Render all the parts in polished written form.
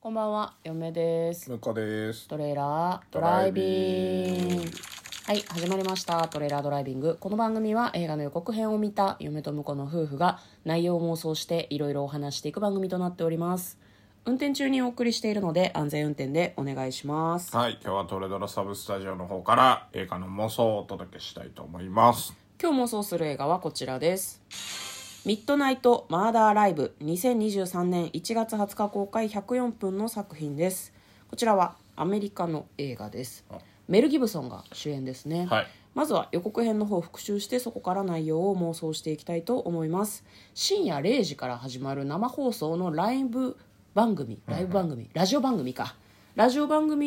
こんばんは、嫁です。向こです。トレーラードライビング、はい、始まりました。トレーラードライビング。この番組は映画の予告編を見た嫁と婿の夫婦が内容を妄想していろいろお話していく番組となっております。運転中にお送りしているので安全運転でお願いします。はい、今日はトレドラサブスタジオの方から映画の妄想をお届けしたいと思います。今日妄想する映画はこちらです。ミッドナイトマーダーライブ、2023年1月20日公開、104分の作品です。こちらはアメリカの映画です。メル・ギブソンが主演ですね、はい、まずは予告編の方を復習してそこから内容を妄想していきたいと思います。深夜0時から始まる生放送のライブ番組、うん、ラジオ番組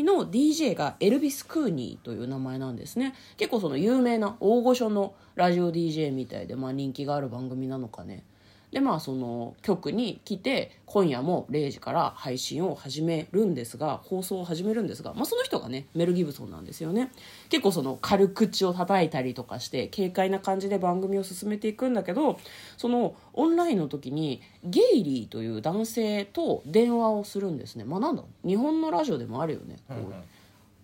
の DJ がエルビス・クーニーという名前なんですね。結構その有名な大御所のラジオ DJ みたいで、まあ、人気がある番組なのかね。で、まあ、その局に来て今夜も0時から配信を始めるんですが、放送を始めるんですが、まあ、その人がねメル・ギブソンなんですよね。結構その軽口を叩いたりとかして軽快な感じで番組を進めていくんだけど、そのオンラインの時にゲイリーという男性と電話をするんですね。まあ、なんだろう、日本のラジオでもあるよね、うんうん、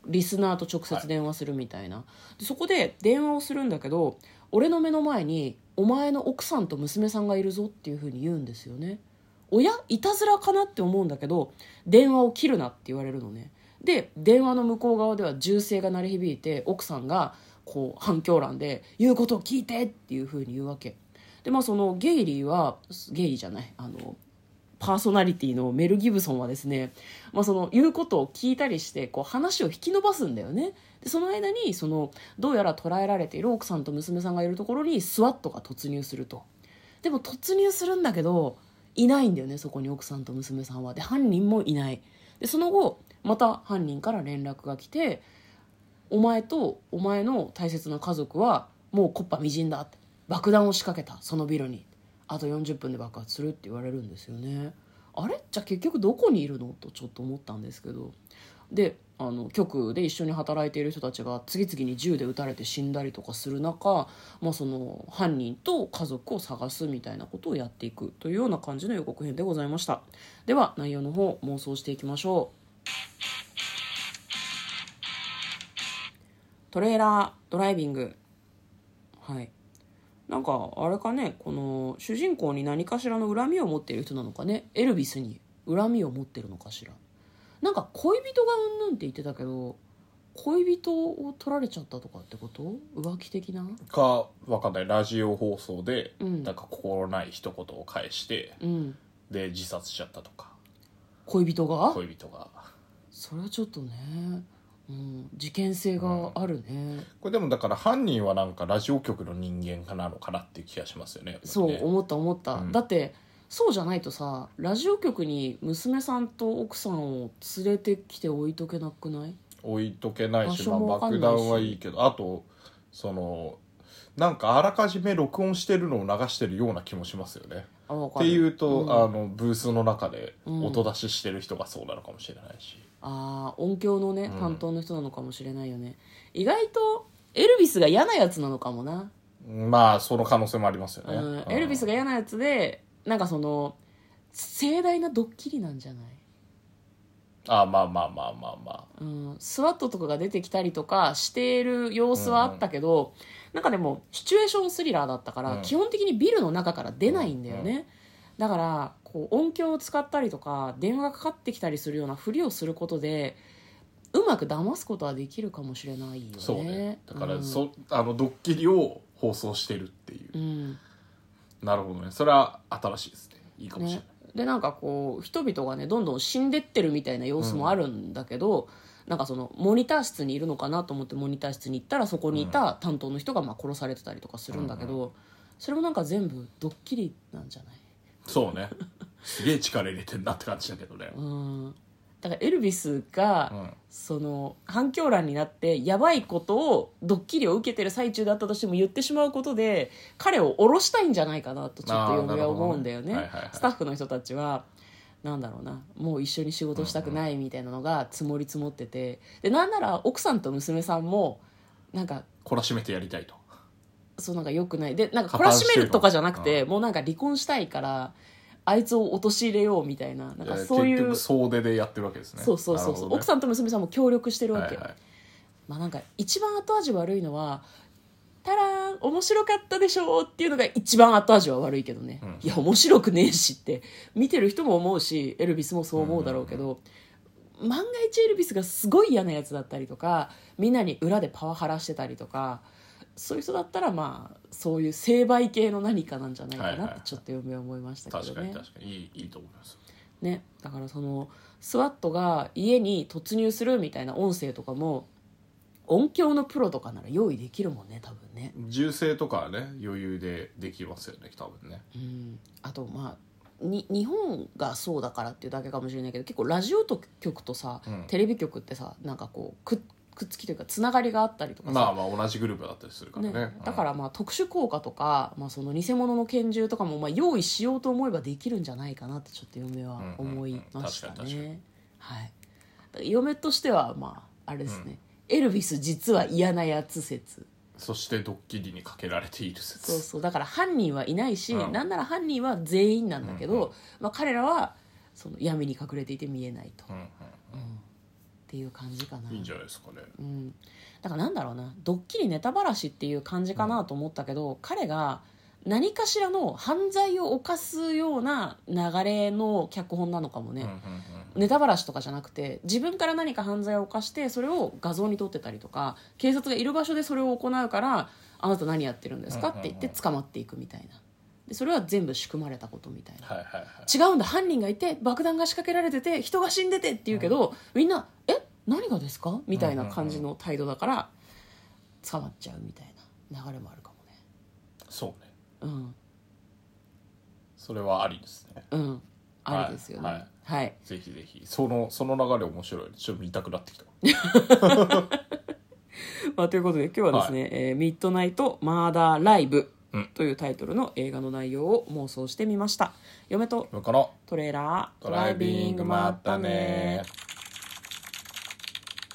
リスナーと直接電話するみたいな、はい、でそこで電話をするんだけど、俺の目の前にお前の奥さんと娘さんがいるぞっていう風に言うんですよね。おや、いたずらかなって思うんだけど、電話を切るなって言われるのね。で電話の向こう側では銃声が鳴り響いて、奥さんがこう反響欄で言うことを聞いてっていう風に言うわけで、まあ、そのパーソナリティのメル・ギブソンはですね、まあ、その言うことを聞いたりしてこう話を引き伸ばすんだよね。でその間にそのどうやら捕らえられている奥さんと娘さんがいるところにスワットが突入すると。でも突入するんだけどいないんだよね、そこに奥さんと娘さんは。で犯人もいない。でその後また犯人から連絡が来て、お前とお前の大切な家族はもう木っ端みじんだって、爆弾を仕掛けたそのビルにあと40分で爆発するって言われるんですよね。あれ、じゃあ結局どこにいるのとちょっと思ったんですけど、で局で一緒に働いている人たちが次々に銃で撃たれて死んだりとかする中、まあ、その犯人と家族を探すみたいなことをやっていくというような感じの予告編でございました。では内容の方妄想していきましょう。トレーラードライビング。はい、なんかあれかね、この主人公に何かしらの恨みを持っている人なのかね。エルビスに恨みを持ってるのかしら。なんか恋人がうんぬんって言ってたけど、恋人を取られちゃったとかってこと？浮気的なか分かんない。ラジオ放送でなんか心ない一言を返して、うん、で自殺しちゃったとか。恋人がそれはちょっとね、うん、事件性があるね、うん、これでもだから犯人はなんかラジオ局の人間かなのかなっていう気がしますよね。そう思った、うん、だってそうじゃないとさ、ラジオ局に娘さんと奥さんを連れてきて置いとけないし、まあ、爆弾はいいけど、あとそのなんかあらかじめ録音してるのを流してるような気もしますよね。っていうと、うん、ブースの中で音出ししてる人がそうなのかもしれないし、うん、ああ音響のね担当の人なのかもしれないよね、うん、意外とエルビスが嫌なやつなのかもな。まあその可能性もありますよね、うんうん、エルビスが嫌なやつでなんかその盛大なドッキリなんじゃない。ああまあ、うん、スワットとかが出てきたりとかしている様子はあったけど、うん、なんかでもシチュエーションスリラーだったから、うん、基本的にビルの中から出ないんだよね、うんうん、だからこう音響を使ったりとか電話がかかってきたりするようなふりをすることでうまく騙すことはできるかもしれないよね。そうね、だから、うん、ドッキリを放送してるっていう、うん、なるほどね、それは新しいですね、いいかもしれない、ね。でなんかこう人々がねどんどん死んでってるみたいな様子もあるんだけど、うん、なんかそのモニター室にいるのかなと思ってモニター室に行ったらそこにいた担当の人がまあ殺されてたりとかするんだけど、うん、それもなんか全部ドッキリなんじゃない。そうね、すげえ力入れてんなって感じだけどね、うん、だからエルビスが、うん、その反響欄になってやばいことをドッキリを受けてる最中だったとしても言ってしまうことで彼を降ろしたいんじゃないかなとちょっと嫁は思うんだよね、はいはいはい、スタッフの人たちはなんだろうな、もう一緒に仕事したくないみたいなのが積もってて、でなんなら奥さんと娘さんもなんか懲らしめてやりたいと。そうなんか良くないで、なんか懲らしめるとかじゃなくて、もうなんか離婚したいからあいつを陥れようみたいな、なんかそういう結局総出でやってるわけですね。そうそうそうそう、ね、奥さんと娘さんも協力してるわけ、はいはい。まあ、なんか一番後味悪いのはたらーん面白かったでしょっていうのが一番後味は悪いけどね、うん、いや面白くねえしって見てる人も思うしエルビスもそう思うだろうけど、うんうんうん、万が一エルビスがすごい嫌なやつだったりとかみんなに裏でパワハラしてたりとかそういう人だったらまあそういう成敗系の何かなんじゃないかなってちょっと嫁は思いましたけどね、はいはい、確かにいいと思いますね。だからそのスワットが家に突入するみたいな音声とかも音響のプロとかなら用意できるもんね多分ね。銃声とかはね余裕でできますよね多分ね、うん、あとまあ日本がそうだからっていうだけかもしれないけど結構ラジオ局とさ、うん、テレビ局ってさなんかこうくっつきというかつながりがあったりとかさ、まあまあ同じグループだったりするからね、うん、だからまあ特殊効果とか、まあ、その偽物の拳銃とかもまあ用意しようと思えばできるんじゃないかなってちょっと嫁は思いましたね、うんうんうん、確かに確かに、はい、だから嫁としてはまああれですね、うんエルヴィス実は嫌なやつ説、そしてドッキリにかけられている説。そうそうだから犯人はいないし、うん、なんなら犯人は全員なんだけど、うんうんまあ、彼らはその闇に隠れていて見えないと、うんうんうん、っていう感じかな。いいんじゃないですかね、うん、だからなんだろうなドッキリネタばらしっていう感じかなと思ったけど、うん、彼が何かしらの犯罪を犯すような流れの脚本なのかもね、うんうんうん、ネタバラシとかじゃなくて自分から何か犯罪を犯してそれを画像に撮ってたりとか警察がいる場所でそれを行うからあなた何やってるんですかって言って捕まっていくみたいなでそれは全部仕組まれたことみたいな、はいはいはい、違うんだ犯人がいて爆弾が仕掛けられてて人が死んでてって言うけど、うん、みんなえ何がですかみたいな感じの態度だから捕まっちゃうみたいな流れもあるかもね。そうねうん、それはありですね、うん、ありですよね、はいはいはい、ぜひぜひその流れ面白いちょっと見たくなってきた、まあ、ということで今日はですね、はいミッドナイトマーダーライブというタイトルの映画の内容を妄想してみました、うん、嫁とトレーラードライビングまったね。